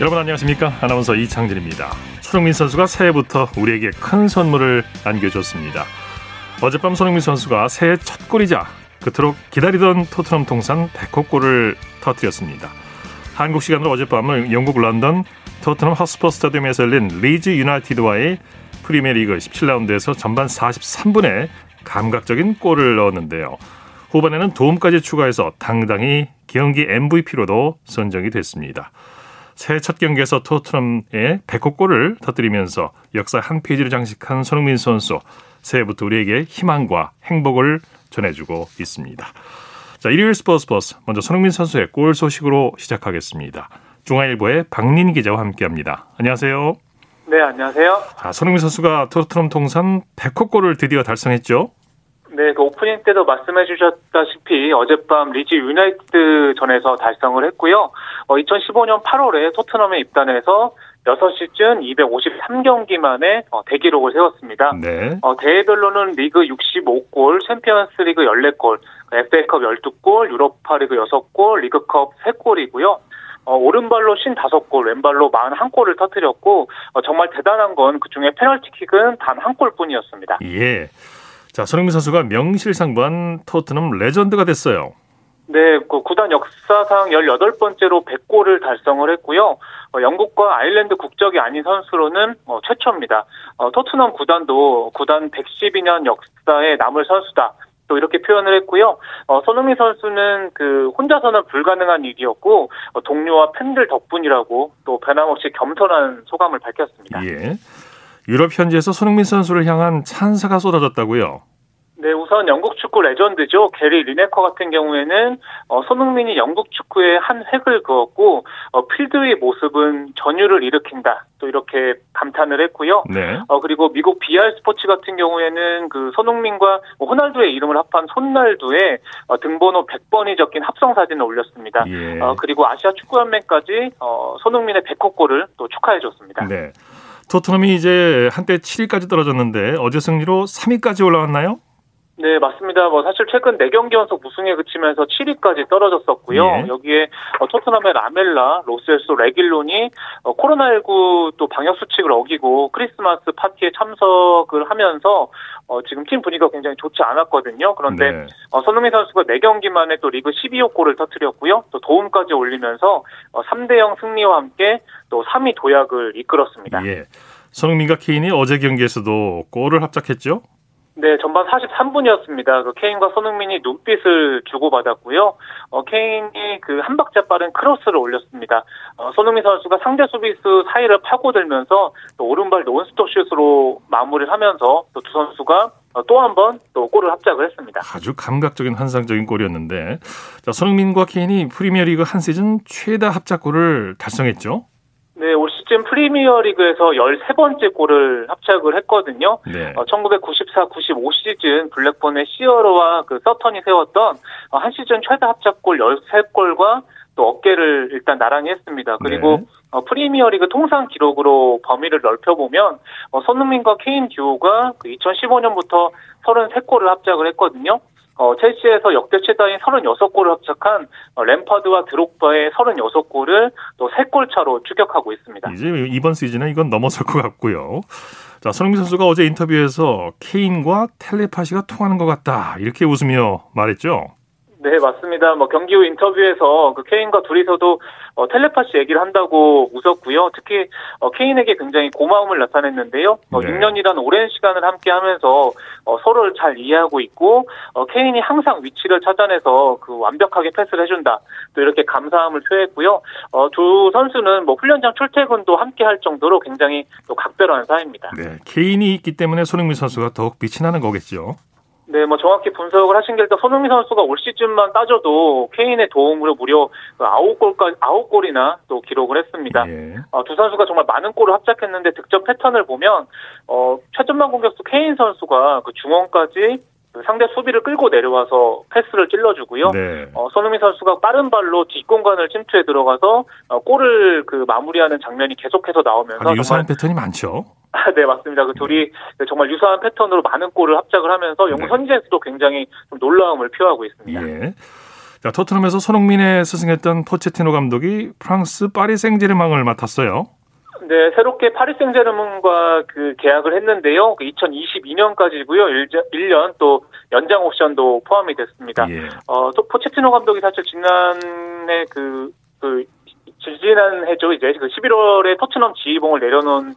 여러분 안녕하십니까? 아나운서 이창진입니다. 손흥민 선수가 새해부터 우리에게 큰 선물을 안겨줬습니다. 어젯밤 손흥민 선수가 새해 첫 골이자 그토록 기다리던 토트넘 통산 100호 골을 터뜨렸습니다. 한국 시간으로 어젯밤 영국 런던 토트넘 핫스퍼 스타디움에서 열린 리즈 유나이티드와의 프리미어리그 17라운드에서 전반 43분에 감각적인 골을 넣었는데요. 후반에는 도움까지 추가해서 당당히 경기 MVP로도 선정이 됐습니다. 새해 첫 경기에서 토트넘의 100호 골을 터뜨리면서 역사 한 페이지를 장식한 손흥민 선수, 새해부터 우리에게 희망과 행복을 전해주고 있습니다. 자, 일요일 스포츠버스, 먼저 손흥민 선수의 골 소식으로 시작하겠습니다. 중앙일보의 박린 기자와 함께합니다. 안녕하세요. 네, 안녕하세요. 자, 손흥민 선수가 토트넘 통산 100호 골을 드디어 달성했죠? 네, 그 오프닝 때도 말씀해 주셨다시피 어젯밤 리즈 유나이티드전에서 달성을 했고요. 2015년 8월에 토트넘에 입단해서 6시즌 253경기 만에 대기록을 세웠습니다. 네. 대회별로는 리그 65골, 챔피언스 리그 14골, FA컵 12골, 유럽파리그 6골, 리그컵 3골이고요. 오른발로 55골, 왼발로 41골을 터뜨렸고 정말 대단한 건 그중에 페널티킥은 단 한 골뿐이었습니다. 예. 자, 손흥민 선수가 명실상부한 토트넘 레전드가 됐어요. 네, 그 구단 역사상 18번째로 100골을 달성을 했고요. 영국과 아일랜드 국적이 아닌 선수로는 최초입니다. 토트넘 구단도 구단 112년 역사에 남을 선수다, 또 이렇게 표현을 했고요. 손흥민 선수는 그 혼자서는 불가능한 일이었고 동료와 팬들 덕분이라고 또 변함없이 겸손한 소감을 밝혔습니다. 예. 유럽 현지에서 손흥민 선수를 향한 찬사가 쏟아졌다고요? 네, 우선 영국 축구 레전드죠. 게리 리네커 같은 경우에는 손흥민이 영국 축구에 한 획을 그었고 필드의 모습은 전율을 일으킨다, 또 이렇게 감탄을 했고요. 네. 그리고 미국 비알 스포츠 같은 경우에는 그 손흥민과 호날두의 이름을 합한 손날두에 등번호 100번이 적힌 합성 사진을 올렸습니다. 예. 그리고 아시아 축구연맹까지 손흥민의 100호 골을 또 축하해줬습니다. 네. 토트넘이 이제 한때 7위까지 떨어졌는데 어제 승리로 3위까지 올라왔나요? 네, 맞습니다. 사실 최근 4경기 연속 무승에 그치면서 7위까지 떨어졌었고요. 예. 여기에 토트넘의 라멜라, 로셀소, 레길론이 코로나19 또 방역 수칙을 어기고 크리스마스 파티에 참석을 하면서 지금 팀 분위기가 굉장히 좋지 않았거든요. 그런데 네. 손흥민 선수가 4경기 만에 또 리그 12호 골을 터뜨렸고요. 또 도움까지 올리면서 3대0 승리와 함께 또 3위 도약을 이끌었습니다. 예. 손흥민과 케인이 어제 경기에서도 골을 합작했죠? 네, 전반 43분이었습니다. 그 케인과 손흥민이 눈빛을 주고받았고요. 케인이 그 한 박자 빠른 크로스를 올렸습니다. 손흥민 선수가 상대 수비수 사이를 파고들면서 또 오른발 논스톱 슛으로 마무리를 하면서 또 두 선수가 또 한 번 또 골을 합작을 했습니다. 아주 감각적인 환상적인 골이었는데, 자, 손흥민과 케인이 프리미어리그 한 시즌 최다 합작골을 달성했죠. 네, 올 시즌 프리미어리그에서 13번째 골을 합작을 했거든요. 네. 1994-95 시즌 블랙번의 시어로와 그 서턴이 세웠던 한 시즌 최다 합작골 13골과 또 어깨를 일단 나란히 했습니다. 그리고 네. 프리미어리그 통산 기록으로 범위를 넓혀보면 손흥민과 케인 듀오가 그 2015년부터 33골을 합작을 했거든요. 첼시에서 역대 최다인 36골을 합작한 램파드와 드록바의 36골을 또 3골 차로 추격하고 있습니다. 이제 이번 시즌에 이건 넘어설 것 같고요. 자, 손흥민 선수가 어제 인터뷰에서 케인과 텔레파시가 통하는 것 같다, 이렇게 웃으며 말했죠. 네, 맞습니다. 경기 후 인터뷰에서 그 케인과 둘이서도 텔레파시 얘기를 한다고 웃었고요. 특히 케인에게 굉장히 고마움을 나타냈는데요. 네. 6년이란 오랜 시간을 함께하면서 서로를 잘 이해하고 있고 케인이 항상 위치를 찾아내서 그 완벽하게 패스를 해준다, 또 이렇게 감사함을 표했고요. 두 선수는 훈련장 출퇴근도 함께할 정도로 굉장히 또 각별한 사이입니다. 네, 케인이 있기 때문에 손흥민 선수가 더욱 빛이 나는 거겠죠. 네, 정확히 분석을 하신 게 일단 손흥민 선수가 올 시즌만 따져도 케인의 도움으로 무려 9골이나 또 기록을 했습니다. 예. 두 선수가 정말 많은 골을 합작했는데 득점 패턴을 보면 최전방 공격수 케인 선수가 그 중원까지 상대 수비를 끌고 내려와서 패스를 찔러주고요. 네. 손흥민 선수가 빠른 발로 뒷공간을 침투해 들어가서 골을 그 마무리하는 장면이 계속해서 나오면서 아주 유사한 패턴이 많죠. 네, 맞습니다. 그 둘이 정말 유사한 패턴으로 많은 골을 합작을 하면서 영국 현지에서도 굉장히 좀 놀라움을 표하고 있습니다. 예. 자, 토트넘에서 손흥민에 스승했던 포체티노 감독이 프랑스 파리 생제르맹을 맡았어요. 네, 새롭게 파리 생제르맹과 그 계약을 했는데요. 2022년까지고요. 1년 또 연장 옵션도 포함이 됐습니다. 예. 또 포체티노 감독이 사실 지난해 지난해죠. 이제 그 11월에 토트넘 지휘봉을 내려놓은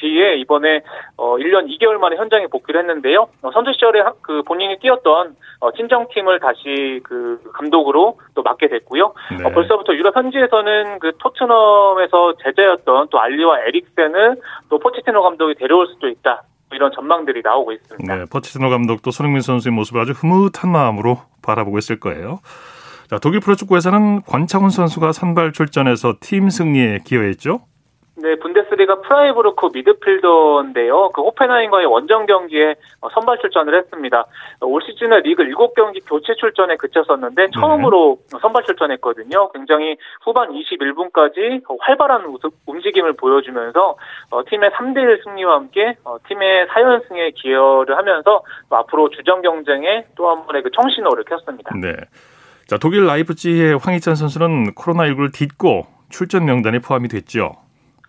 뒤에 이번에 1년 2개월 만에 현장에 복귀를 했는데요. 선수 시절에 그 본인이 뛰었던 친정팀을 다시 그 감독으로 또 맡게 됐고요. 네. 벌써부터 유럽 현지에서는 그 토트넘에서 제자였던 또 알리와 에릭센을 또 포체티노 감독이 데려올 수도 있다. 이런 전망들이 나오고 있습니다. 네, 포체티노 감독도 손흥민 선수의 모습을 아주 흐뭇한 마음으로 바라보고 있을 거예요. 자, 독일 프로축구에서는 권창훈 선수가 선발 출전해서 팀 승리에 기여했죠? 네, 분데스리가 프라이부르크 미드필더인데요. 그 호펜하임과의 원정 경기에 선발 출전을 했습니다. 올 시즌에 리그 7경기 교체 출전에 그쳤었는데 처음으로 선발 출전했거든요. 굉장히 후반 21분까지 활발한 움직임을 보여주면서 팀의 3대1 승리와 함께 팀의 4연승에 기여를 하면서 앞으로 주전 경쟁에 또 한 번의 그 청신호를 켰습니다. 네. 자, 독일 라이프치히의 황희찬 선수는 코로나19를 딛고 출전 명단에 포함이 됐죠.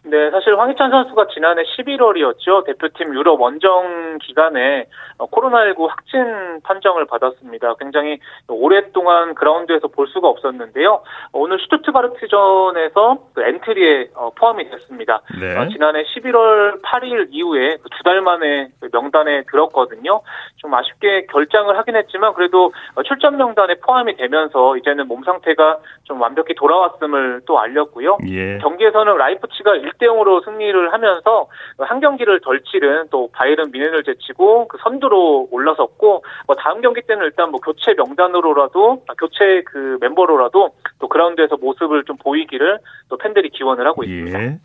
네, 사실 황희찬 선수가 지난해 11월이었죠. 대표팀 유럽 원정 기간에 코로나19 확진 판정을 받았습니다. 굉장히 오랫동안 그라운드에서 볼 수가 없었는데요. 오늘 슈투트가르트전에서 그 엔트리에 포함이 됐습니다. 네. 지난해 11월 8일 이후에 2달 만에 명단에 들었거든요. 좀 아쉽게 결장을 하긴 했지만 그래도 출전 명단에 포함이 되면서 이제는 몸 상태가 좀 완벽히 돌아왔음을 또 알렸고요. 예. 경기에서는 라이프치가 1대0으로 승리를 하면서 한 경기를 덜 치른 또 바이에른 뮌헨을 제치고 그 선두로 올라섰고 다음 경기 때는 일단 뭐 교체 명단으로라도 교체 그 멤버로라도 또 그라운드에서 모습을 좀 보이기를 또 팬들이 기원을 하고 있습니다. 예.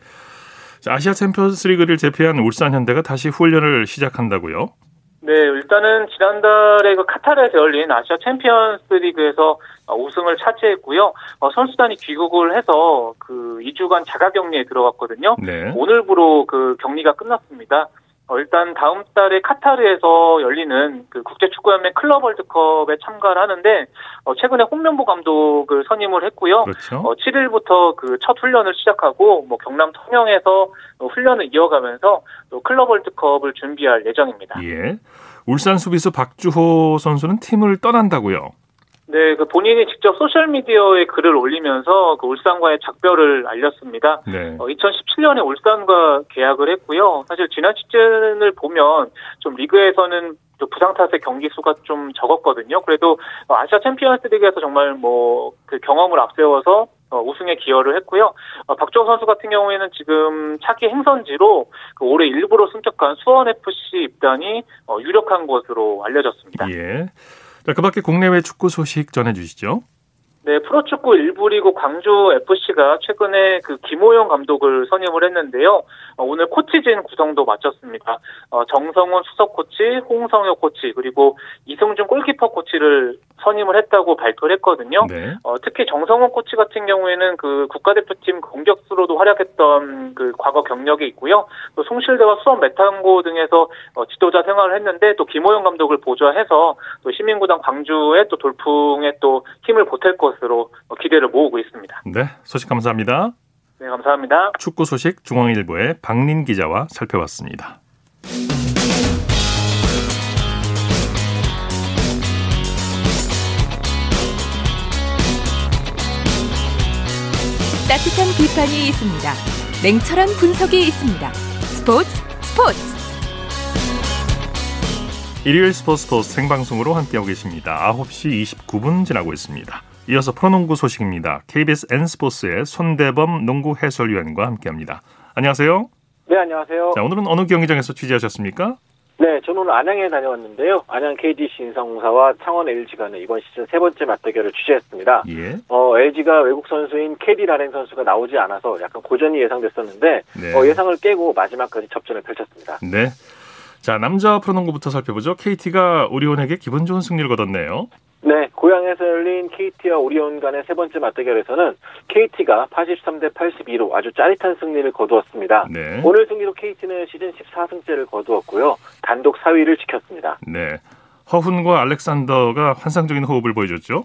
자, 아시아 챔피언스 리그를 제패한 울산 현대가 다시 훈련을 시작한다고요? 네, 일단은 지난달에 그 카타르에서 열린 아시아 챔피언스 리그에서 우승을 차지했고요. 선수단이 귀국을 해서 그 2주간 자가격리에 들어갔거든요. 네. 오늘부로 그 격리가 끝났습니다. 일단 다음 달에 카타르에서 열리는 그 국제축구연맹 클럽 월드컵에 참가를 하는데 최근에 홍명보 감독을 선임을 했고요. 그렇죠. 7일부터 그 첫 훈련을 시작하고 뭐 경남 통영에서 훈련을 이어가면서 또 클럽 월드컵을 준비할 예정입니다. 예. 울산 수비수 박주호 선수는 팀을 떠난다고요? 네, 그 본인이 직접 소셜미디어에 글을 올리면서 그 울산과의 작별을 알렸습니다. 네. 2017년에 울산과 계약을 했고요. 사실 지난 시즌을 보면 좀 리그에서는 또 부상 탓에 경기 수가 좀 적었거든요. 그래도 아시아 챔피언스 리그에서 정말 뭐 그 경험을 앞세워서 우승에 기여를 했고요. 박주호 선수 같은 경우에는 지금 차기 행선지로 그 올해 일부로 승격한 수원 FC 입단이 유력한 것으로 알려졌습니다. 예. 자, 그 밖에 국내외 축구 소식 전해주시죠. 네, 프로축구 1부 리그 광주FC가 최근에 그 김호영 감독을 선임을 했는데요. 오늘 코치진 구성도 마쳤습니다. 정성훈 수석코치, 홍성혁 코치, 그리고 이승준 골키퍼 코치를 선임을 했다고 발표를 했거든요. 네. 특히 정성훈 코치 같은 경우에는 그 국가대표팀 공격수로도 활약했던 그 과거 경력이 있고요. 또 송실대와 수원 메탄고 등에서 지도자 생활을 했는데 또 김호영 감독을 보좌해서 또 시민구단 광주의 또 돌풍에 또 힘을 보탤 것으로 기대를 모으고 있습니다. 네, 소식 감사합니다. 네, 감사합니다. 축구 소식 중앙일보의 박린 기자와 살펴봤습니다. 따뜻한 비판이 있습니다. 냉철한 분석이 있습니다. 스포츠 일요일 스포츠 생방송으로 함께하고 계십니다. 9시 29분 지나고 있습니다. 이어서 프로농구 소식입니다. KBS N스포츠의 손대범 농구 해설위원과 함께합니다. 안녕하세요. 네, 안녕하세요. 자, 오늘은 어느 경기장에서 취재하셨습니까? 네, 저는 오늘 안양에 다녀왔는데요. 안양 KGC 인삼공사와 창원 LG 간의 이번 시즌 3번째 맞대결을 취재했습니다. 예. LG가 외국 선수인 케리 라렌 선수가 나오지 않아서 약간 고전이 예상됐었는데 네. 예상을 깨고 마지막까지 접전을 펼쳤습니다. 네. 자, 남자 프로농구부터 살펴보죠. KT가 오리온에게 기분 좋은 승리를 거뒀네요. 네, 고향에서 열린 KT와 오리온 간의 세 번째 맞대결에서는 KT가 83대 82로 아주 짜릿한 승리를 거두었습니다. 네. 오늘 승리로 KT는 시즌 14승째를 거두었고요. 단독 4위를 지켰습니다. 네, 허훈과 알렉산더가 환상적인 호흡을 보여줬죠?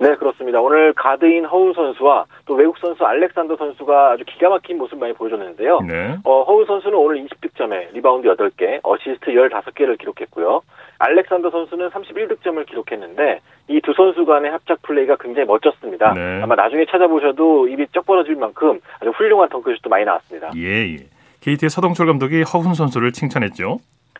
네, 그렇습니다. 오늘 가드인 허훈 선수와 또 외국 선수 알렉산더 선수가 아주 기가 막힌 모습 많이 보여줬는데요. 네. 허훈 선수는 오늘 20득점에 리바운드 8개, 어시스트 15개를 기록했고요. 알렉산더 선수는 31득점을 기록했는데 이 두 선수 간의 합작 플레이가 굉장히 멋졌습니다. 네. 아마 나중에 찾아보셔도 입이 쩍 벌어질 만큼 아주 훌륭한 덩크슛도 많이 나왔습니다. 예, 예. KT의 서동철 감독이 허훈 선수를 칭찬했죠.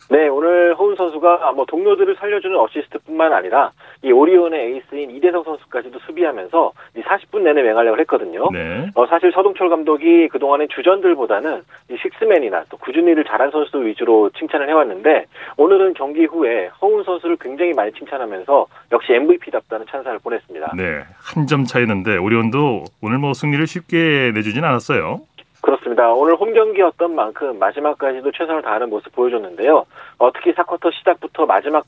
네, 오늘 허훈 선수가 동료들을 살려주는 어시스트뿐만 아니라 이 오리온의 에이스인 이대성 선수까지도 수비하면서 40분 내내 맹활약을 했거든요. 네. 사실 서동철 감독이 그동안의 주전들보다는 이 식스맨이나 또 꾸준히를 잘한 선수들 위주로 칭찬을 해왔는데 오늘은 경기 후에 허훈 선수를 굉장히 많이 칭찬하면서 역시 MVP답다는 찬사를 보냈습니다. 네, 한 점 차이는데 오리온도 오늘 승리를 쉽게 내주진 않았어요. 그렇습니다. 오늘 홈경기였던 만큼 마지막까지도 최선을 다하는 모습 보여줬는데요. 특히 4쿼터 시작부터 마지막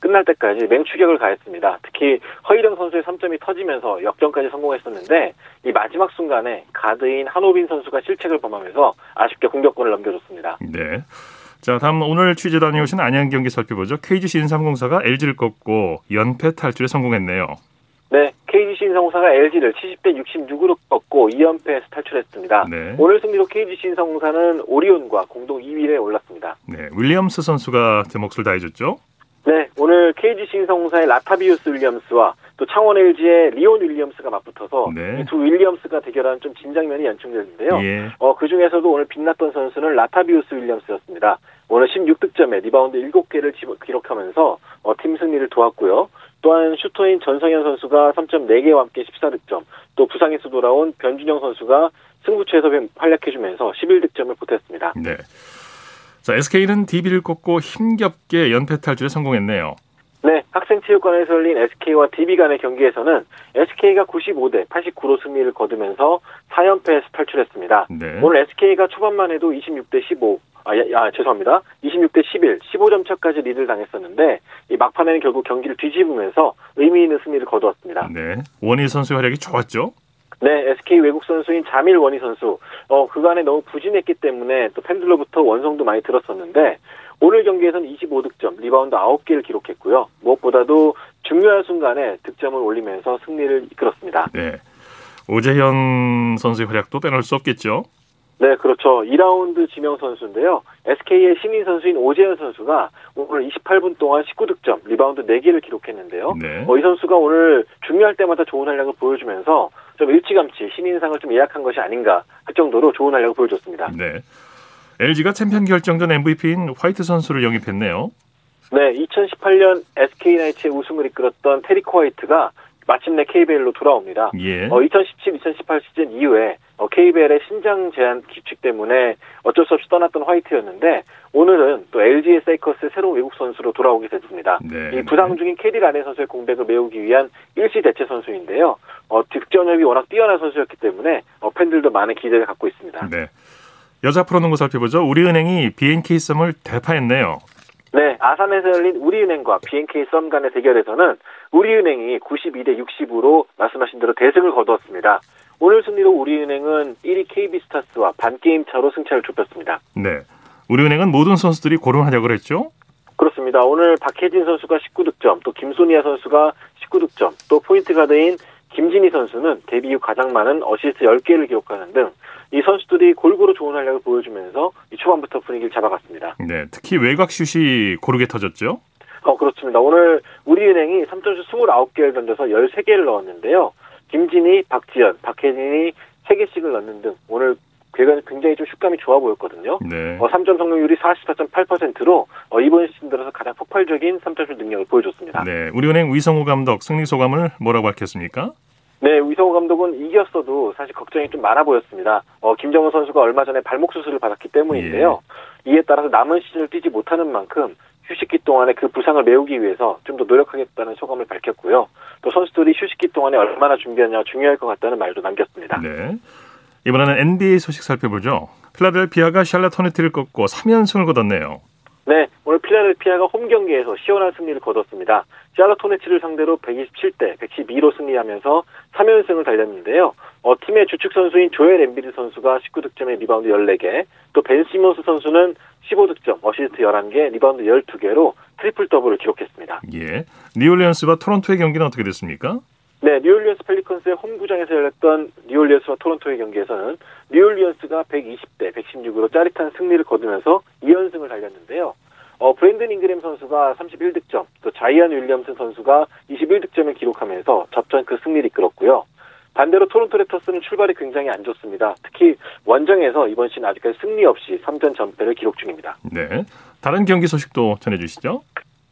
끝날 때까지 맹추격을 가했습니다. 특히 허일영 선수의 3점이 터지면서 역전까지 성공했었는데 이 마지막 순간에 가드인 한호빈 선수가 실책을 범하면서 아쉽게 공격권을 넘겨줬습니다. 네. 자, 다음 오늘 취재 다녀오신 안양 경기 살펴보죠. KGC 인삼공사가 LG를 꺾고 연패 탈출에 성공했네요. 네, KGC 인삼공사가 LG를 70대 66으로 꺾고 2연패에서 탈출했습니다. 네. 오늘 승리로 KGC 인삼공사는 오리온과 공동 2위에 올랐습니다. 네, 윌리엄스 선수가 제 몫을 다해줬죠? 네, 오늘 KGC 인삼공사의 라타비우스 윌리엄스와 또 창원 LG의 리온 윌리엄스가 맞붙어서 네. 두 윌리엄스가 대결하는 좀 진장면이 연출되는데요. 예. 그중에서도 오늘 빛났던 선수는 라타비우스 윌리엄스였습니다. 오늘 16득점에 리바운드 7개를 기록하면서 팀 승리를 도왔고요. 또한 슈터인 전성현 선수가 3.4개와 함께 14득점, 또 부상에서 돌아온 변준영 선수가 승부처에서 활약해주면서 11득점을 보탰습니다. 네. 자, SK는 DB를 꺾고 힘겹게 연패 탈출에 성공했네요. 네, 학생체육관에서 열린 SK와 DB 간의 경기에서는 SK가 95대 89로 승리를 거두면서 4연패에서 탈출했습니다. 네. 오늘 SK가 초반만 해도 26대 11, 15점 차까지 리드를 당했었는데 이 막판에는 결국 경기를 뒤집으면서 의미 있는 승리를 거두었습니다. 네, 원희 선수의 활약이 좋았죠? 네, SK 외국 선수인 자밀 원희 선수, 그간에 너무 부진했기 때문에 또 팬들로부터 원성도 많이 들었었는데 오늘 경기에서는 25득점, 리바운드 9개를 기록했고요. 무엇보다도 중요한 순간에 득점을 올리면서 승리를 이끌었습니다. 네, 오재현 선수의 활약도 빼놓을 수 없겠죠? 네, 그렇죠. 2라운드 지명 선수인데요. SK의 신인 선수인 오재현 선수가 오늘 28분 동안 19득점, 리바운드 4개를 기록했는데요. 네. 이 선수가 오늘 중요할 때마다 좋은 활약을 보여주면서 좀 일찌감치 신인상을 좀 예약한 것이 아닌가 할 정도로 좋은 활약을 보여줬습니다. 네. LG가 챔피언 결정전 MVP인 화이트 선수를 영입했네요. 네, 2018년 SK 나이츠의 우승을 이끌었던 테리코 화이트가 마침내 KBL로 돌아옵니다. 예. 2017-2018 시즌 이후에 KBL의 신장 제한 규칙 때문에 어쩔 수 없이 떠났던 화이트였는데 오늘은 또 LG 세이커스의 새로운 외국 선수로 돌아오게 됐습니다. 네, 이 부상 중인 캐디 라네 선수의 공백을 메우기 위한 일시 대체 선수인데요. 득점력이 워낙 뛰어난 선수였기 때문에 팬들도 많은 기대를 갖고 있습니다. 네. 여자 프로농구 살펴보죠. 우리은행이 BNK 썸을 대파했네요. 네, 아산에서 열린 우리은행과 BNK 썸 간의 대결에서는 우리은행이 92대 60으로 말씀하신 대로 대승을 거두었습니다. 오늘 승리로 우리은행은 1위 KB스타스와 반게임 차로 승차를 좁혔습니다. 네, 우리은행은 모든 선수들이 고른 활약을 했죠? 그렇습니다. 오늘 박혜진 선수가 19득점, 또 김소니아 선수가 19득점, 또 포인트 가드인 김진희 선수는 데뷔 후 가장 많은 어시스트 10개를 기록하는 등 이 선수들이 골고루 좋은 활약을 보여주면서 이 초반부터 분위기를 잡아갔습니다. 네, 특히 외곽 슛이 고르게 터졌죠? 그렇습니다. 오늘 우리은행이 3점슛 29개를 던져서 13개를 넣었는데요. 김진희, 박지현, 박혜진이 3개씩을 넣는 등 오늘 굉장히 좀 슛감이 좋아 보였거든요. 네. 3점 성공률이 44.8%로 이번 시즌 들어서 가장 폭발적인 3점슛 능력을 보여줬습니다. 네, 우리은행 위성우 감독 승리 소감을 뭐라고 밝혔습니까? 네, 위성우 감독은 이겼어도 사실 걱정이 좀 많아 보였습니다. 김정은 선수가 얼마 전에 발목 수술을 받았기 때문인데요. 예. 이에 따라서 남은 시즌을 뛰지 못하는 만큼 휴식기 동안에 그 부상을 메우기 위해서 좀 더 노력하겠다는 소감을 밝혔고요. 또 선수들이 휴식기 동안에 얼마나 준비하냐 중요할 것 같다는 말도 남겼습니다. 네, 이번에는 NBA 소식 살펴보죠. 필라델피아가 샬럿 허니티를 꺾고 3연승을 거뒀네요. 네, 오늘 필라델피아가 홈 경기에서 시원한 승리를 거뒀습니다. 시알라토네츠를 상대로 127대 112로 승리하면서 3연승을 달렸는데요. 팀의 주축 선수인 조엘 엠비드 선수가 19득점에 리바운드 14개, 또 벤 시몬스 선수는 15득점, 어시스트 11개, 리바운드 12개로 트리플 더블을 기록했습니다. 예. 뉴올리언스와 토론토의 경기는 어떻게 됐습니까? 네, 뉴올리언스 펠리컨스의 홈구장에서 열렸던 뉴올리언스와 토론토의 경기에서는 뉴올리언스가 120대 116으로 짜릿한 승리를 거두면서 2연승을 달렸는데요. 브랜든 잉그램 선수가 31득점, 또 자이언 윌리엄슨 선수가 21득점을 기록하면서 접전 그 승리를 이끌었고요. 반대로 토론토 랩터스는 출발이 굉장히 안 좋습니다. 특히 원정에서 이번 시즌 아직까지 승리 없이 3전 전패를 기록 중입니다. 네, 다른 경기 소식도 전해주시죠.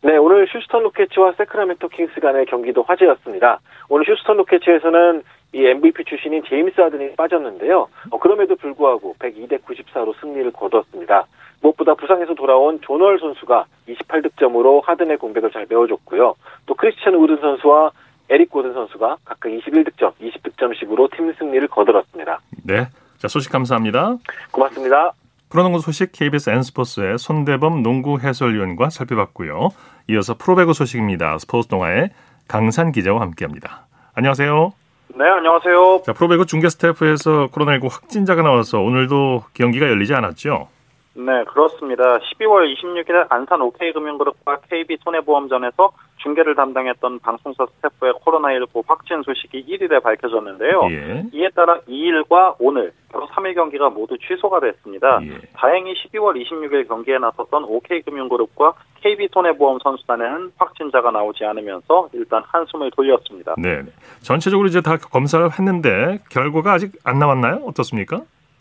네, 오늘 휴스턴 로켓츠와 세크라멘토 킹스 간의 경기도 화제였습니다. 오늘 휴스턴 로켓츠에서는 이 MVP 출신인 제임스 하든이 빠졌는데요. 그럼에도 불구하고 102대 94로 승리를 거두었습니다. 무엇보다 부상에서 돌아온 존월 선수가 28득점으로 하든의 공백을 잘 메워줬고요. 또 크리스찬 우든 선수와 에릭 고든 선수가 각각 21득점, 20득점씩으로 팀 승리를 거들었습니다. 네, 자 소식 감사합니다. 고맙습니다. 프로농구 소식 KBS N스포츠의 손대범 농구 해설위원과 살펴봤고요. 이어서 프로배구 소식입니다. 스포츠 동아의 강산 기자와 함께합니다. 안녕하세요. 네, 안녕하세요. 자, 프로배구 중계 스태프에서 코로나19 확진자가 나와서 오늘도 경기가 열리지 않았죠? 네, 그렇습니다. 12월 26일 안산 OK금융그룹과 KB손해보험전에서 중계를 담당했던 방송사 스태프의 코로나19 확진 소식이 1일에 밝혀졌는데요. 예. 이에 따라 2일과 오늘, 바로 3일 경기가 모두 취소가 됐습니다. 예. 다행히 12월 26일 경기에 나섰던 OK금융그룹과 KB손해보험 선수단에는 확진자가 나오지 않으면서 일단 한숨을 돌렸습니다. 네, 전체적으로 이제 다 검사를 했는데 결과가 아직 안 나왔나요? 어떻습니까?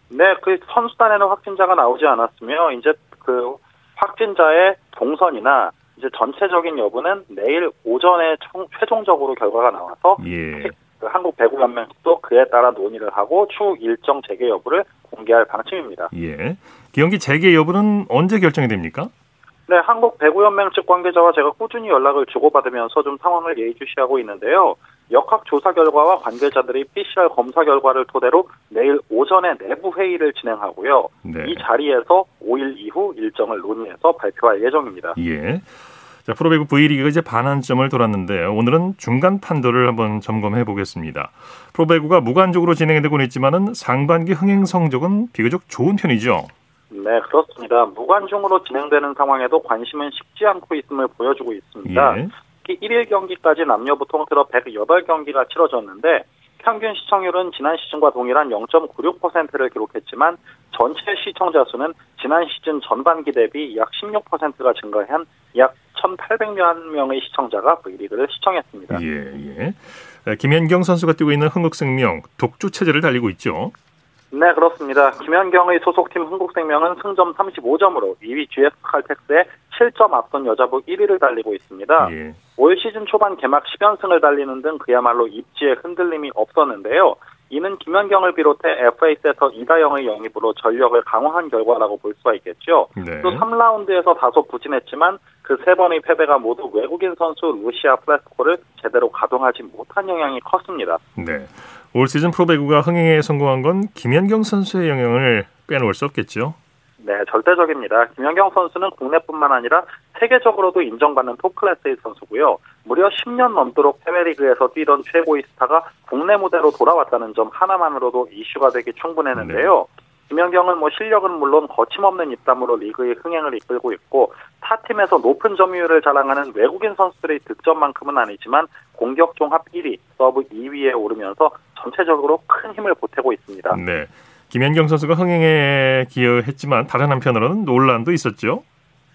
네, 그 선수단에는 확진자가 나오지 않았으며 이제 그 확진자의 동선이나 이제 전체적인 여부는 내일 오전에 최종적으로 결과가 나와서 예. 한국 배구 연맹도 그에 따라 논의를 하고 추후 일정 재개 여부를 공개할 방침입니다. 예, 경기 재개 여부는 언제 결정이 됩니까? 네, 한국 배구 연맹 측 관계자와 제가 꾸준히 연락을 주고받으면서 좀 상황을 예의주시하고 있는데요. 역학조사 결과와 관계자들이 PCR 검사 결과를 토대로 내일 오전에 내부 회의를 진행하고요. 네. 이 자리에서 5일 이후 일정을 논의해서 발표할 예정입니다. 예. 자, 프로배구 V리그가 이제 반환점을 돌았는데 오늘은 중간 판도를 한번 점검해 보겠습니다. 프로배구가 무관적으로 진행되고는 있지만은 상반기 흥행 성적은 비교적 좋은 편이죠. 네, 그렇습니다. 무관중으로 진행되는 상황에도 관심은 식지 않고 있음을 보여주고 있습니다. 예. 특히 1일 경기까지 남녀부 통틀어 108경기가 치러졌는데 평균 시청률은 지난 시즌과 동일한 0.96%를 기록했지만 전체 시청자 수는 지난 시즌 전반기 대비 약 16%가 증가한 약 1,800만 명의 시청자가 V리그를 시청했습니다. 예, 예. 김현경 선수가 뛰고 있는 흥국생명 독주 체제를 달리고 있죠. 네, 그렇습니다. 김현경의 소속팀 흥국생명은 승점 35점으로 2위 GF 칼텍스에 7점 앞선 여자부 1위를 달리고 있습니다. 예. 올 시즌 초반 개막 10연승을 달리는 등 그야말로 입지에 흔들림이 없었는데요. 이는 김현경을 비롯해 FA에서 이다영의 영입으로 전력을 강화한 결과라고 볼 수가 있겠죠. 네. 또 3라운드에서 다소 부진했지만 그 세 번의 패배가 모두 외국인 선수 루시아 플라스코를 제대로 가동하지 못한 영향이 컸습니다. 네, 올 시즌 프로배구가 흥행에 성공한 건 김연경 선수의 영향을 빼놓을 수 없겠죠. 네, 절대적입니다. 김연경 선수는 국내뿐만 아니라 세계적으로도 인정받는 톱클래스의 선수고요. 무려 10년 넘도록 해외리그에서 뛰던 최고의 스타가 국내 무대로 돌아왔다는 점 하나만으로도 이슈가 되기 충분했는데요. 네. 김연경은 뭐 실력은 물론 거침없는 입담으로 리그의 흥행을 이끌고 있고 타팀에서 높은 점유율을 자랑하는 외국인 선수들의 득점만큼은 아니지만 공격 종합 1위, 서브 2위에 오르면서 전체적으로 큰 힘을 보태고 있습니다. 네, 김연경 선수가 흥행에 기여했지만 다른 한편으로는 논란도 있었죠?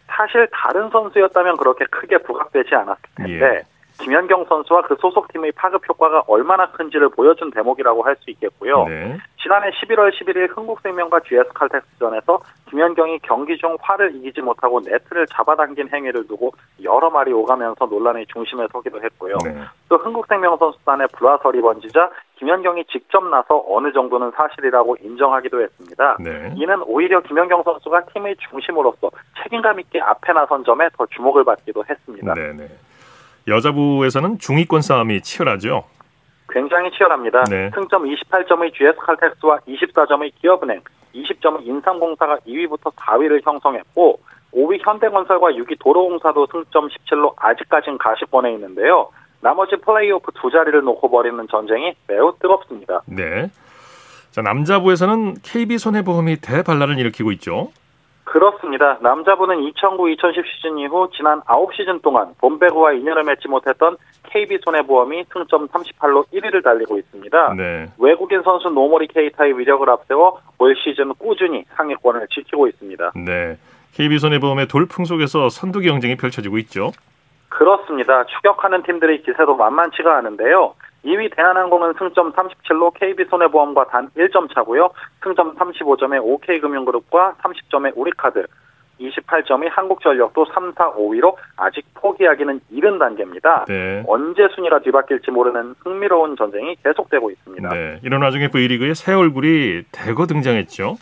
사실 다른 선수였다면 그렇게 크게 부각되지 않았을 텐데 예. 김연경 선수와 그 소속팀의 파급 효과가 얼마나 큰지를 보여준 대목이라고 할 수 있겠고요. 네. 지난해 11월 11일 흥국생명과 GS 칼텍스전에서 김연경이 경기 중 화를 이기지 못하고 네트를 잡아당긴 행위를 두고 여러 말이 오가면서 논란의 중심에 서기도 했고요. 네. 또 흥국생명 선수단의 불화설이 번지자 김연경이 직접 나서 어느 정도는 사실이라고 인정하기도 했습니다. 네. 이는 오히려 김연경 선수가 팀의 중심으로서 책임감 있게 앞에 나선 점에 더 주목을 받기도 했습니다. 네, 네. 여자부에서는 중위권 싸움이 치열하죠? 굉장히 치열합니다. 네. 승점 28점의 GS 칼텍스와 24점의 기업은행, 20점의 인삼공사가 2위부터 4위를 형성했고 5위 현대건설과 6위 도로공사도 승점 17로 아직까지는 가시권에 있는데요. 나머지 플레이오프 두 자리를 놓고 벌이는 전쟁이 매우 뜨겁습니다. 네. 자, 남자부에서는 KB손해보험이 대반란을 일으키고 있죠. 그렇습니다. 남자부는 2009-2010 시즌 이후 지난 9시즌 동안 본배구와 인연을 맺지 못했던 KB손해보험이 승점 38로 1위를 달리고 있습니다. 네. 외국인 선수 노모리 케이타의 위력을 앞세워 올 시즌 꾸준히 상위권을 지키고 있습니다. 네. KB손해보험의 돌풍 속에서 선두 경쟁이 펼쳐지고 있죠. 그렇습니다. 추격하는 팀들의 기세도 만만치가 않은데요. 2위 대한항공은 승점 37로 KB손해보험과 단 1점 차고요. 승점 35점의 OK금융그룹과 30점의 우리카드, 28점의 한국전력도 3, 4, 5위로 아직 포기하기는 이른 단계입니다. 네. 언제 순위가 뒤바뀔지 모르는 흥미로운 전쟁이 계속되고 있습니다. 네. 이런 와중에 V리그의 새 얼굴이 대거 등장했죠.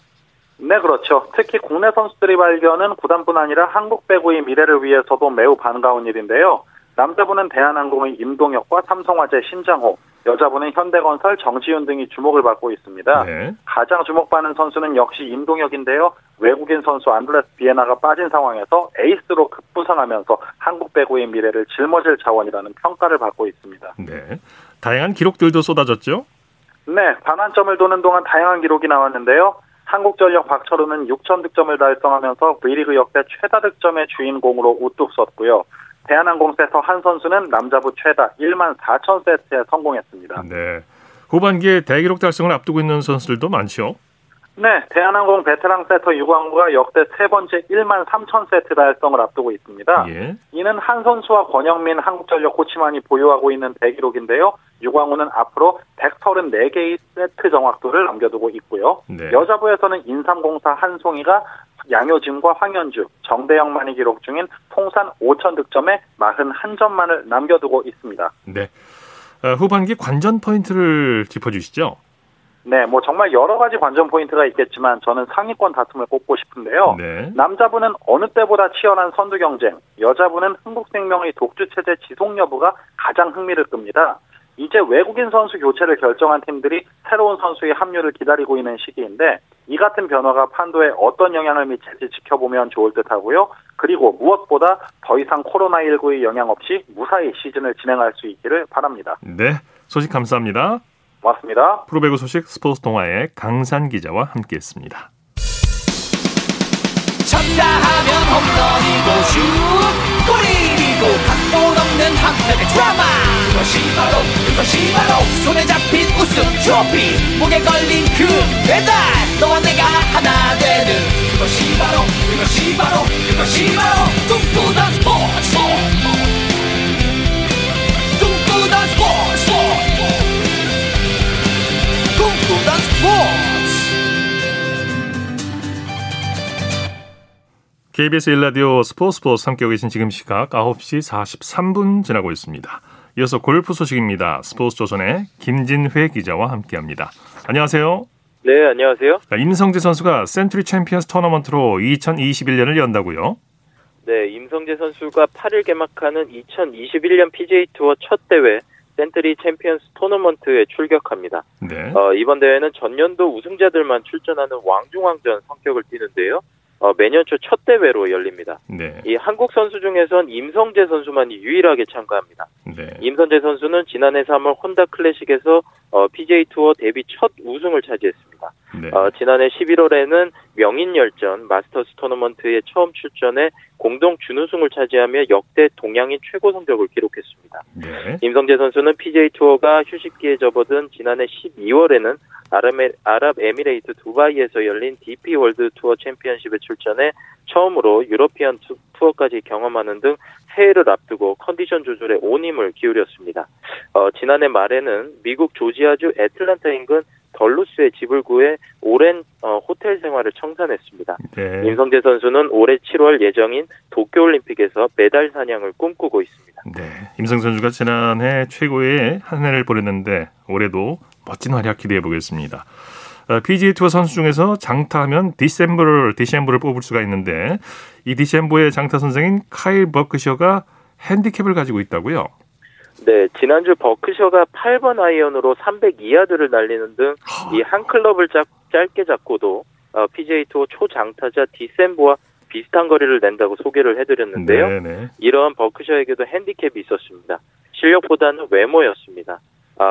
네, 그렇죠. 특히 국내 선수들의 발견은 구단뿐 아니라 한국 배구의 미래를 위해서도 매우 반가운 일인데요. 남자부는 대한항공의 임동혁과 삼성화재 신장호, 여자부는 현대건설 정지윤 등이 주목을 받고 있습니다. 네. 가장 주목받는 선수는 역시 임동혁인데요. 외국인 선수 안드레스 비에나가 빠진 상황에서 에이스로 급부상하면서 한국 배구의 미래를 짊어질 자원이라는 평가를 받고 있습니다. 네, 다양한 기록들도 쏟아졌죠? 네, 반환점을 도는 동안 다양한 기록이 나왔는데요. 한국전력 박철우는 6,000득점을 달성하면서 V리그 역대 최다 득점의 주인공으로 우뚝 섰고요. 대한항공 세터 한 선수는 남자부 최다 14,000세트에 성공했습니다. 네, 후반기에 대기록 달성을 앞두고 있는 선수들도 많죠? 네, 대한항공 베테랑 세터 유광구가 역대 세 번째 13,000세트 달성을 앞두고 있습니다. 예. 이는 한 선수와 권영민, 한국전력 코치만이 보유하고 있는 대기록인데요. 유광우는 앞으로 134개의 세트 정확도를 남겨두고 있고요. 네. 여자부에서는 인삼공사 한송이가 양효진과 황현주, 정대영만이 기록 중인 통산 5,000득점에 41점만을 남겨두고 있습니다. 네, 후반기 관전 포인트를 짚어주시죠. 네, 뭐 정말 여러 가지 관전 포인트가 있겠지만 저는 상위권 다툼을 꼽고 싶은데요. 네. 남자부는 어느 때보다 치열한 선두 경쟁, 여자부는 흥국생명의 독주체제 지속 여부가 가장 흥미를 끕니다. 이제 외국인 선수 교체를 결정한 팀들이 새로운 선수의 합류를 기다리고 있는 시기인데 이 같은 변화가 판도에 어떤 영향을 미칠지 지켜보면 좋을 듯 하고요. 그리고 무엇보다 더 이상 코로나19의 영향 없이 무사히 시즌을 진행할 수 있기를 바랍니다. 네, 소식 감사합니다. 고맙습니다. 프로배구 소식 스포츠 동아의 강산 기자와 함께했습니다. 쳤다 하면 홈런이고 슛 골이고 각본 없는 한편의 드라마 그것이 바로 손에 잡힌 우승 트로피 목에 걸린 그 배달 너와 내가 하나 되는 그것이 바로 꿈꾸던 스포츠 KBS 1라디오 스포츠 함께 계신 지금 시각 9시 43분 지나고 있습니다. 이어서 골프 소식입니다. 스포츠조선의 김진회 기자와 함께합니다. 안녕하세요. 네, 안녕하세요. 임성재 선수가 센트리 챔피언스 토너먼트로 2021년을 연다고요? 네, 임성재 선수가 8일 개막하는 2021년 PGA 투어 첫 대회 센트리 챔피언스 토너먼트에 출격합니다. 네. 이번 대회는 전년도 우승자들만 출전하는 왕중왕전 성격을 띠는데요. 매년 초 첫 대회로 열립니다. 네. 이 한국 선수 중에선 임성재 선수만이 유일하게 참가합니다. 네. 임성재 선수는 지난해 3월 혼다 클래식에서 PGA 투어 데뷔 첫 우승을 차지했습니다. 네. 지난해 11월에는 명인열전 마스터스 토너먼트에 처음 출전해 공동 준우승을 차지하며 역대 동양인 최고 성적을 기록했습니다. 네. 임성재 선수는 PGA 투어가 휴식기에 접어든 지난해 12월에는 아랍에미레이트 두바이에서 열린 DP 월드 투어 챔피언십에 출전해 처음으로 유러피안 투어까지 경험하는 등 새해를 앞두고 컨디션 조절에 온 힘을 기울였습니다. 지난해 말에는 미국 조지아주 애틀랜타 인근 덜루스의 집을 구해 오랜 호텔 생활을 청산했습니다. 네. 임성재 선수는 올해 7월 예정인 도쿄올림픽에서 메달 사냥을 꿈꾸고 있습니다. 네, 임성재 선수가 지난해 최고의 한 해를 보냈는데 올해도 멋진 활약 기대해 보겠습니다. PGA 투어 선수 중에서 장타하면 디셈브를 뽑을 수가 있는데 이 디셈브의 장타 선생인 카일 버크셔가 핸디캡을 가지고 있다고요? 네, 지난주 버크셔가 8번 아이언으로 302야드를 날리는 등 이 한 클럽을 짧게 잡고도 PGA 투어 초장타자 디셈브와 비슷한 거리를 낸다고 소개를 해드렸는데요. 네네. 이러한 버크셔에게도 핸디캡이 있었습니다. 실력보다는 외모였습니다.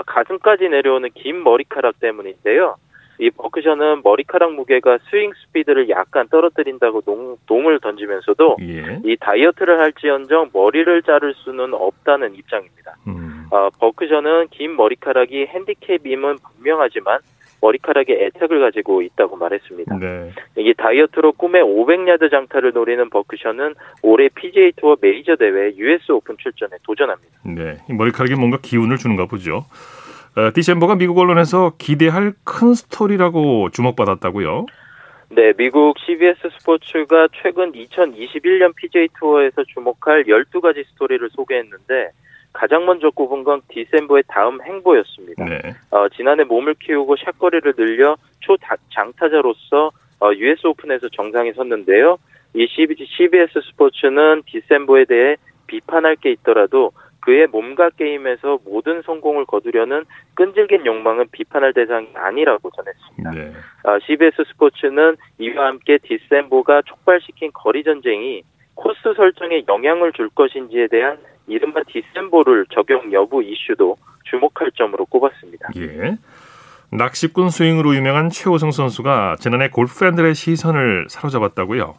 가슴까지 내려오는 긴 머리카락 때문인데요. 이 버크셔는 머리카락 무게가 스윙 스피드를 약간 떨어뜨린다고 농을 던지면서도 예. 이 다이어트를 할지언정 머리를 자를 수는 없다는 입장입니다. 버크셔는 긴 머리카락이 핸디캡임은 분명하지만 머리카락에 애착을 가지고 있다고 말했습니다. 네. 이게 다이어트로 꿈의 500야드 장타를 노리는 버크셔는 올해 PGA 투어 메이저 대회 US 오픈 출전에 도전합니다. 네, 이 머리카락이 뭔가 기운을 주는가 보죠. 디셈버가 미국 언론에서 기대할 큰 스토리라고 주목받았다고요? 네, 미국 CBS 스포츠가 최근 2021년 PGA 투어에서 주목할 12가지 스토리를 소개했는데 가장 먼저 꼽은 건 디셈버의 다음 행보였습니다. 네. 지난해 몸을 키우고 샷거리를 늘려 초장타자로서 US 오픈에서 정상에 섰는데요. 이 CBS 스포츠는 디셈버에 대해 비판할 게 있더라도 그의 몸과 게임에서 모든 성공을 거두려는 끈질긴 욕망은 비판할 대상이 아니라고 전했습니다. 네. CBS 스포츠는 이와 함께 디셈버가 촉발시킨 거리 전쟁이 코스 설정에 영향을 줄 것인지에 대한 이른바 디셈버를 적용 여부 이슈도 주목할 점으로 꼽았습니다. 예. 낚시꾼 스윙으로 유명한 최호성 선수가 지난해 골프 팬들의 시선을 사로잡았다고요?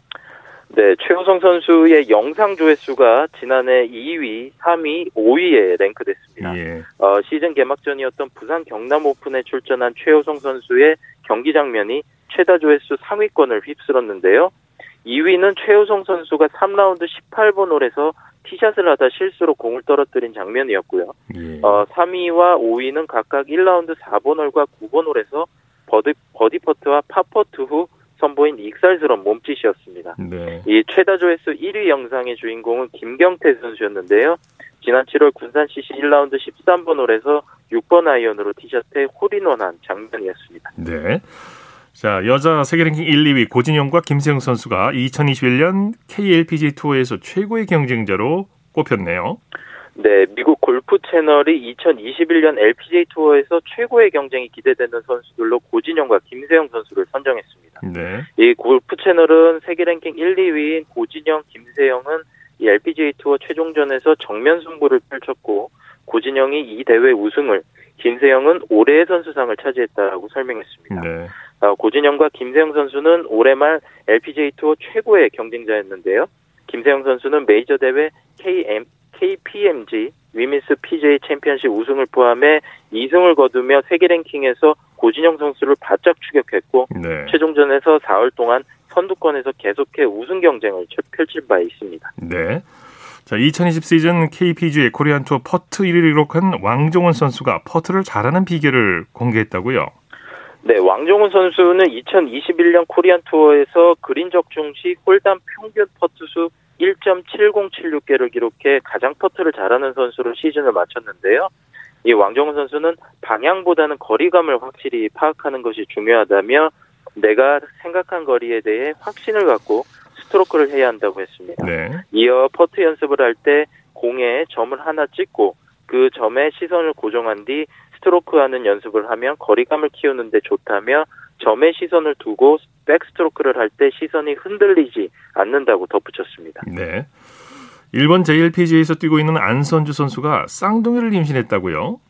네, 최호성 선수의 영상 조회수가 지난해 2위, 3위, 5위에 랭크됐습니다. 예. 시즌 개막전이었던 부산 경남 오픈에 출전한 최호성 선수의 경기 장면이 최다 조회수 상위권을 휩쓸었는데요. 2위는 최호성 선수가 3라운드 18번 홀에서 티샷을 하다 실수로 공을 떨어뜨린 장면이었고요. 예. 3위와 5위는 각각 1라운드 4번 홀과 9번 홀에서 버디퍼트와 파퍼트 후 선보인 익살스러운 몸짓이었습니다. 네. 이 최다 조회수 1위 영상의 주인공은 김경태 선수였는데요. 지난 7월 군산 CC 1라운드 13번 홀에서 6번 아이언으로 티샷에 홀인원한 장면이었습니다. 네. 자, 여자 세계 랭킹 1, 2위 고진영과 김세영 선수가 2021년 KLPGA 투어에서 최고의 경쟁자로 꼽혔네요. 네, 미국 골프 채널이 2021년 LPGA 투어에서 최고의 경쟁이 기대되는 선수들로 고진영과 김세영 선수를 선정했습니다. 네. 이 골프 채널은 세계 랭킹 1, 2위인 고진영, 김세영은 이 LPGA 투어 최종전에서 정면 승부를 펼쳤고 고진영이 이 대회 우승을, 김세영은 올해의 선수상을 차지했다고 설명했습니다. 네. 고진영과 김세영 선수는 올해 말 LPGA 투어 최고의 경쟁자였는데요. 김세영 선수는 메이저 대회 KPMG 위민스 PGA 챔피언십 우승을 포함해 2승을 거두며 세계 랭킹에서 고진영 선수를 바짝 추격했고 네. 최종전에서 4월 동안 선두권에서 계속해 우승 경쟁을 펼칠 바 있습니다. 네. 자, 2020 시즌 KPGA 코리안 투어 퍼트 1위를 기록한 왕종훈 선수가 퍼트를 잘하는 비결을 공개했다고요? 네, 왕종훈 선수는 2021년 코리안 투어에서 그린 적중 시 홀당 평균 퍼트수 1.7076개를 기록해 가장 퍼트를 잘하는 선수로 시즌을 마쳤는데요. 이 왕종훈 선수는 방향보다는 거리감을 확실히 파악하는 것이 중요하다며 내가 생각한 거리에 대해 확신을 갖고 스트로크를 해야 한다고 했습니다. 네. 이어 퍼트 연습을 할 때 공에 점을 하나 찍고 그 점에 시선을 고정한 뒤 스트로크하는 연습을 하면 거리감을 키우는 데 좋다며 점에 시선을 두고 백스트로크를 할 때 시선이 흔들리지 않는다고 덧붙였습니다. 네. 일본 JLPGA에서 뛰고 있는 안선주 선수가 쌍둥이를 임신했다고요?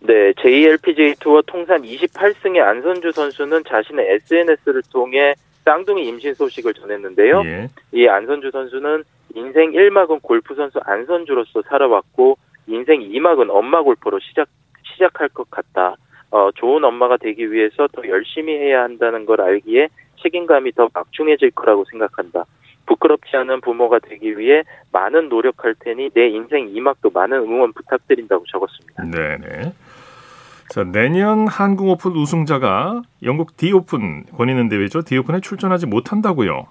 네. JLPGA 투어 통산 28승의 안선주 선수는 자신의 SNS를 통해 쌍둥이 임신 소식을 전했는데요. 예. 이 안선주 선수는 인생 1막은 골프 선수 안선주로서 살아왔고 인생 2막은 엄마 골프로 시작할 것 같다. 좋은 엄마가 되기 위해서 더 열심히 해야 한다는 걸 알기에 책임감이 더 막중해질 거라고 생각한다. 부끄럽지 않은 부모가 되기 위해 많은 노력할 테니 내 인생 2막도 많은 응원 부탁드린다고 적었습니다. 네네. 자, 내년 한국 오픈 우승자가 영국 D오픈 권위는 대회죠. D오픈에 출전하지 못한다고요?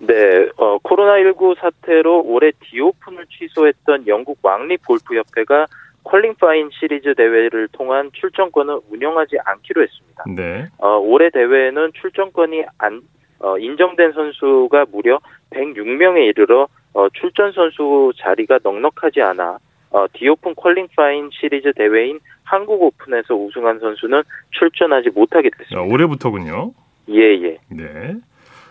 네, 코로나19 사태로 올해 D오픈을 취소했던 영국 왕립골프협회가 퀄리파잉 시리즈 대회를 통한 출전권을 운영하지 않기로 했습니다. 네. 올해 대회에는 출전권이 인정된 선수가 무려 106명에 이르러 출전 선수 자리가 넉넉하지 않아 디오픈 퀄리파잉 시리즈 대회인 한국 오픈에서 우승한 선수는 출전하지 못하게 됐습니다. 올해부터군요. 예, 예. 네.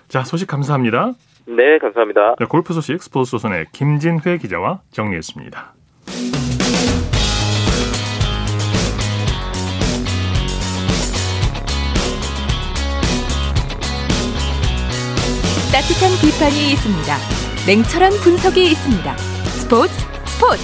자, 소식 감사합니다. 네, 감사합니다. 자, 골프 소식 스포츠조선의 김진회 기자와 정리했습니다. 따뜻한 비판이 있습니다. 냉철한 분석이 있습니다. 스포츠 스포츠.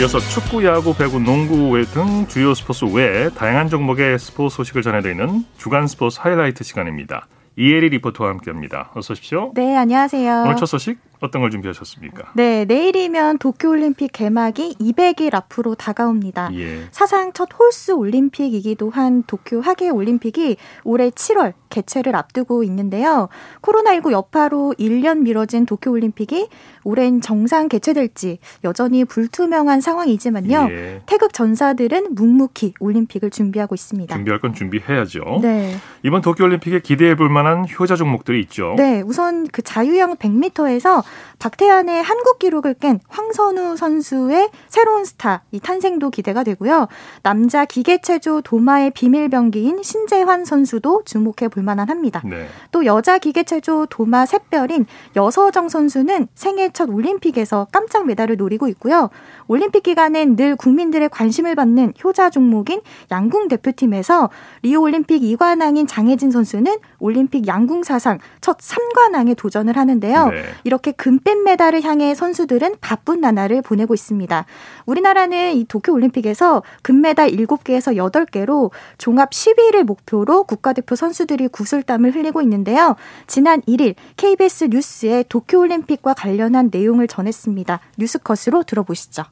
이어서 축구, 야구, 배구, 농구 등 주요 스포츠 외에 다양한 종목의 스포츠 소식을 전해드리는 주간 스포츠 하이라이트 시간입니다. 이혜리 리포터와 함께합니다. 어서 오십시오. 네, 안녕하세요. 오늘 첫 소식 어떤 걸 준비하셨습니까? 네, 내일이면 도쿄올림픽 개막이 200일 앞으로 다가옵니다. 예. 사상 첫 홀수 올림픽이기도 한 도쿄 하계올림픽이 올해 7월 개최를 앞두고 있는데요. 코로나19 여파로 1년 미뤄진 도쿄올림픽이 올해는 정상 개최될지 여전히 불투명한 상황이지만요. 예. 태극 전사들은 묵묵히 올림픽을 준비하고 있습니다. 준비할 건 준비해야죠. 네. 이번 도쿄올림픽에 기대해볼 만한 효자 종목들이 있죠. 네, 우선 그 자유형 100m에서 박태환의 한국 기록을 깬 황선우 선수의 새로운 스타 이 탄생도 기대가 되고요. 남자 기계체조 도마의 비밀병기인 신재환 선수도 주목해 볼 만한 합니다. 네. 또 여자 기계체조 도마 샛별인 여서정 선수는 생애 첫 올림픽에서 깜짝 메달을 노리고 있고요. 올림픽 기간엔 늘 국민들의 관심을 받는 효자 종목인 양궁 대표팀에서 리오올림픽 2관왕인 장혜진 선수는 올림픽 양궁 사상 첫 3관왕에 도전을 하는데요. 네. 이렇게 금빛 메달을 향해 선수들은 바쁜 나날을 보내고 있습니다. 우리나라는 이 도쿄올림픽에서 금메달 7개에서 8개로 종합 10위를 목표로 국가대표 선수들이 구슬땀을 흘리고 있는데요. 지난 1일 KBS 뉴스에 도쿄올림픽과 관련한 내용을 전했습니다. 뉴스컷으로 들어보시죠.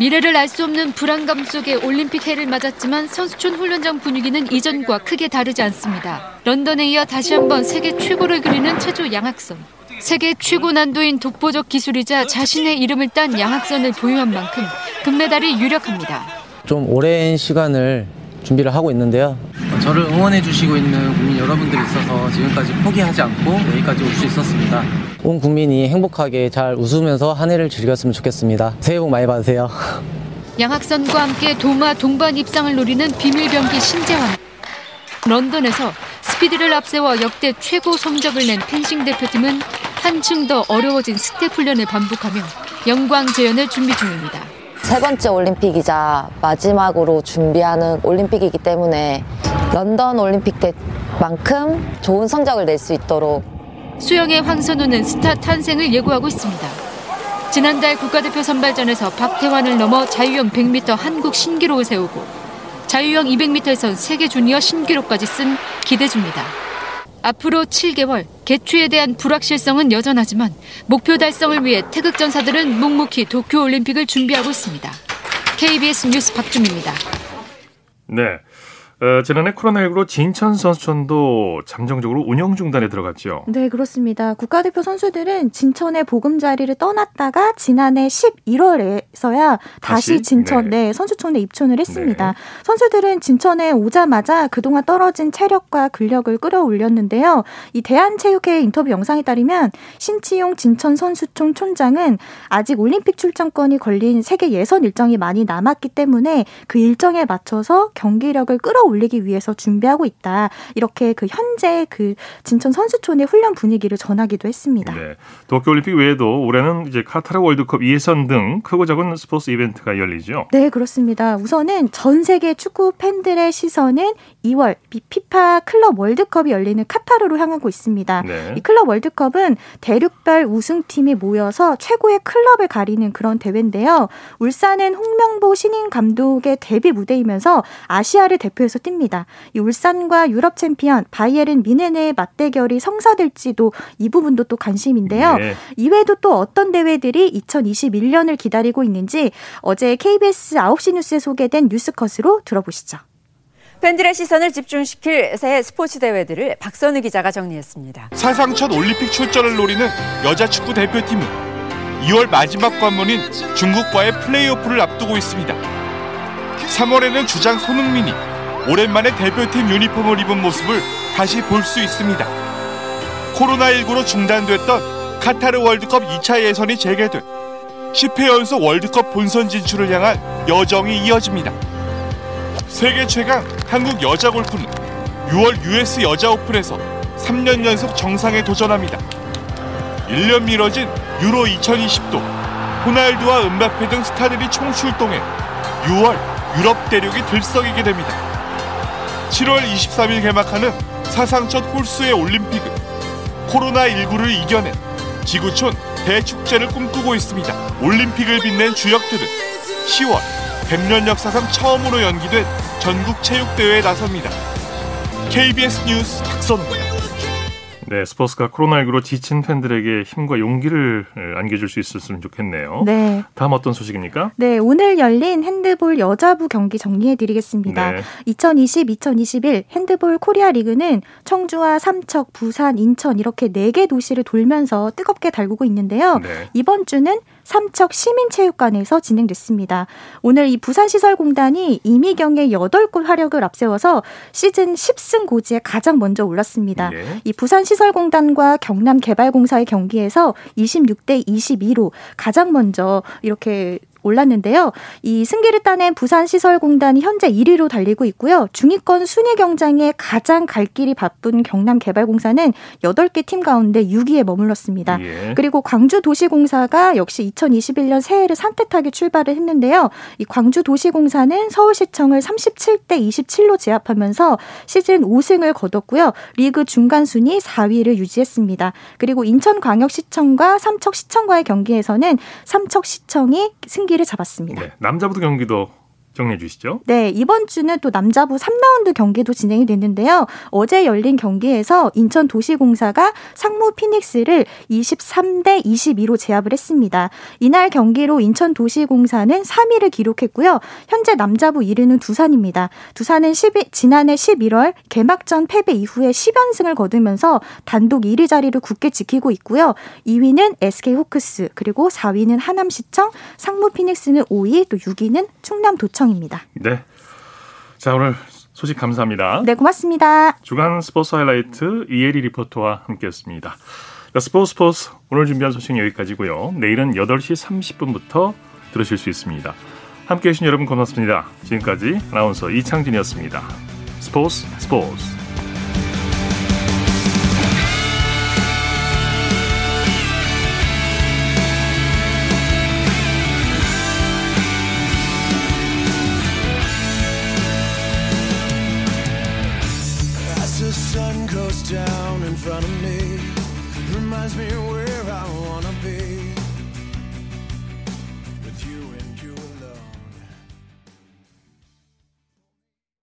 미래를 알 수 없는 불안감 속에 올림픽 해를 맞았지만 선수촌 훈련장 분위기는 이전과 크게 다르지 않습니다. 런던에 이어 다시 한번 세계 최고를 그리는 체조 양악선. 세계 최고 난도인 독보적 기술이자 자신의 이름을 딴 양악선을 보유한 만큼 금메달이 유력합니다. 좀 오랜 시간을 준비를 하고 있는데요. 저를 응원해 주시고 있는 국민 여러분들이 있어서 지금까지 포기하지 않고 여기까지 올 수 있었습니다. 온 국민이 행복하게 잘 웃으면서 한 해를 즐겼으면 좋겠습니다. 새해 복 많이 받으세요. 양학선과 함께 도마 동반 입상을 노리는 비밀병기 신재환. 런던에서 스피드를 앞세워 역대 최고 성적을 낸 펜싱 대표팀은 한층 더 어려워진 스텝 훈련을 반복하며 영광 재현을 준비 중입니다. 세 번째 올림픽이자 마지막으로 준비하는 올림픽이기 때문에 런던 올림픽 때만큼 좋은 성적을 낼 수 있도록. 수영의 황선우는 스타 탄생을 예고하고 있습니다. 지난달 국가대표 선발전에서 박태환을 넘어 자유형 100m 한국 신기록을 세우고 자유형 200m에선 세계 주니어 신기록까지 쓴 기대주입니다. 앞으로 7개월, 개최에 대한 불확실성은 여전하지만 목표 달성을 위해 태극전사들은 묵묵히 도쿄올림픽을 준비하고 있습니다. KBS 뉴스 박주미입니다. 네, 지난해 코로나19로 진천 선수촌도 잠정적으로 운영 중단에 들어갔죠. 네, 그렇습니다. 국가대표 선수들은 진천의 보금자리를 떠났다가 지난해 11월에서야 다시 진천 네. 선수촌에 입촌을 했습니다. 네. 선수들은 진천에 오자마자 그동안 떨어진 체력과 근력을 끌어올렸는데요. 이 대한체육회 인터뷰 영상에 따르면 신치용 진천 선수촌 촌장은 아직 올림픽 출전권이 걸린 세계 예선 일정이 많이 남았기 때문에 그 일정에 맞춰서 경기력을 끌어올렸습니다. 올리기 위해서 준비하고 있다. 이렇게 그 현재 그 진천 선수촌의 훈련 분위기를 전하기도 했습니다. 네. 도쿄올림픽 외에도 올해는 이제 카타르 월드컵 예선 등 크고 작은 스포츠 이벤트가 열리죠. 네, 그렇습니다. 우선은 전 세계 축구 팬들의 시선은 2월 피파 클럽 월드컵이 열리는 카타르로 향하고 있습니다. 네. 이 클럽 월드컵은 대륙별 우승팀이 모여서 최고의 클럽을 가리는 그런 대회인데요. 울산은 홍명보 신인 감독의 데뷔 무대이면서 아시아를 대표해서 뜁니다. 이 울산과 유럽 챔피언 바이에른 뮌헨의 맞대결이 성사될지도 이 부분도 또 관심인데요. 네. 이외에도 또 어떤 대회들이 2021년을 기다리고 있는지 어제 KBS 9시 뉴스에 소개된 뉴스컷으로 들어보시죠. 팬들의 시선을 집중시킬 새해 스포츠 대회들을 박선우 기자가 정리했습니다. 사상 첫 올림픽 출전을 노리는 여자 축구 대표팀이 2월 마지막 관문인 중국과의 플레이오프를 앞두고 있습니다. 3월에는 주장 손흥민이 오랜만에 대표팀 유니폼을 입은 모습을 다시 볼 수 있습니다. 코로나19로 중단됐던 카타르 월드컵 2차 예선이 재개돼 10회 연속 월드컵 본선 진출을 향한 여정이 이어집니다. 세계 최강 한국 여자 골프는 6월 US 여자 오픈에서 3년 연속 정상에 도전합니다. 1년 미뤄진 유로 2020도 호날두와 음바페 등 스타들이 총출동해 6월 유럽 대륙이 들썩이게 됩니다. 7월 23일 개막하는 사상 첫 홀수의 올림픽은 코로나19를 이겨낸 지구촌 대축제를 꿈꾸고 있습니다. 올림픽을 빛낸 주역들은 10월 100년 역사상 처음으로 연기된 전국체육대회에 나섭니다. KBS 뉴스 박선우입니다. 네, 스포츠가 코로나19로 지친 팬들에게 힘과 용기를 안겨줄 수 있었으면 좋겠네요. 네. 다음 어떤 소식입니까? 네, 오늘 열린 핸드볼 여자부 경기 정리해드리겠습니다. 네. 2020-2021 핸드볼 코리아 리그는 청주와 삼척, 부산, 인천 이렇게 4개 도시를 돌면서 뜨겁게 달구고 있는데요. 네. 이번 주는 삼척 시민체육관에서 진행됐습니다. 오늘 이 부산시설공단이 이미경의 8골 활약을 앞세워서 시즌 10승 고지에 가장 먼저 올랐습니다. 네. 이 부산시설공단과 경남개발공사의 경기에서 26-22로 가장 먼저 이렇게 올랐는데요. 이 승기를 따낸 부산시설공단이 현재 1위로 달리고 있고요. 중위권 순위 경쟁에 가장 갈 길이 바쁜 경남개발공사는 8개 팀 가운데 6위에 머물렀습니다. 예. 그리고 광주도시공사가 역시 2021년 새해를 산뜻하게 출발을 했는데요. 이 광주도시공사는 서울시청을 37-27로 제압하면서 시즌 5승을 거뒀고요. 리그 중간 순위 4위를 유지했습니다. 그리고 인천광역시청과 삼척시청과의 경기에서는 삼척시청이 승기 잡았습니다. 네, 남자부도 경기도 정리해 주시죠. 네, 이번 주는 또 남자부 3라운드 경기도 진행이 됐는데요. 어제 열린 경기에서 인천도시공사가 상무 피닉스를 23-22로 제압을 했습니다. 이날 경기로 인천도시공사는 3위를 기록했고요. 현재 남자부 1위는 두산입니다. 두산은 지난해 11월 개막전 패배 이후에 10연승을 거두면서 단독 1위 자리를 굳게 지키고 있고요. 2위는 SK 호크스, 그리고 4위는 하남시청, 상무 피닉스는 5위, 또 6위는 충남도청 입니다. 네, 자 오늘 소식 감사합니다. 네, 고맙습니다. 주간 스포츠 하이라이트 이혜리 리포터와 함께했습니다. 스포츠 오늘 준비한 소식은 여기까지고요. 내일은 8시 30분부터 들으실 수 있습니다. 함께해 주신 여러분 고맙습니다. 지금까지 아나운서 이창진이었습니다. 스포츠. Down in front of me reminds me where I wanna be.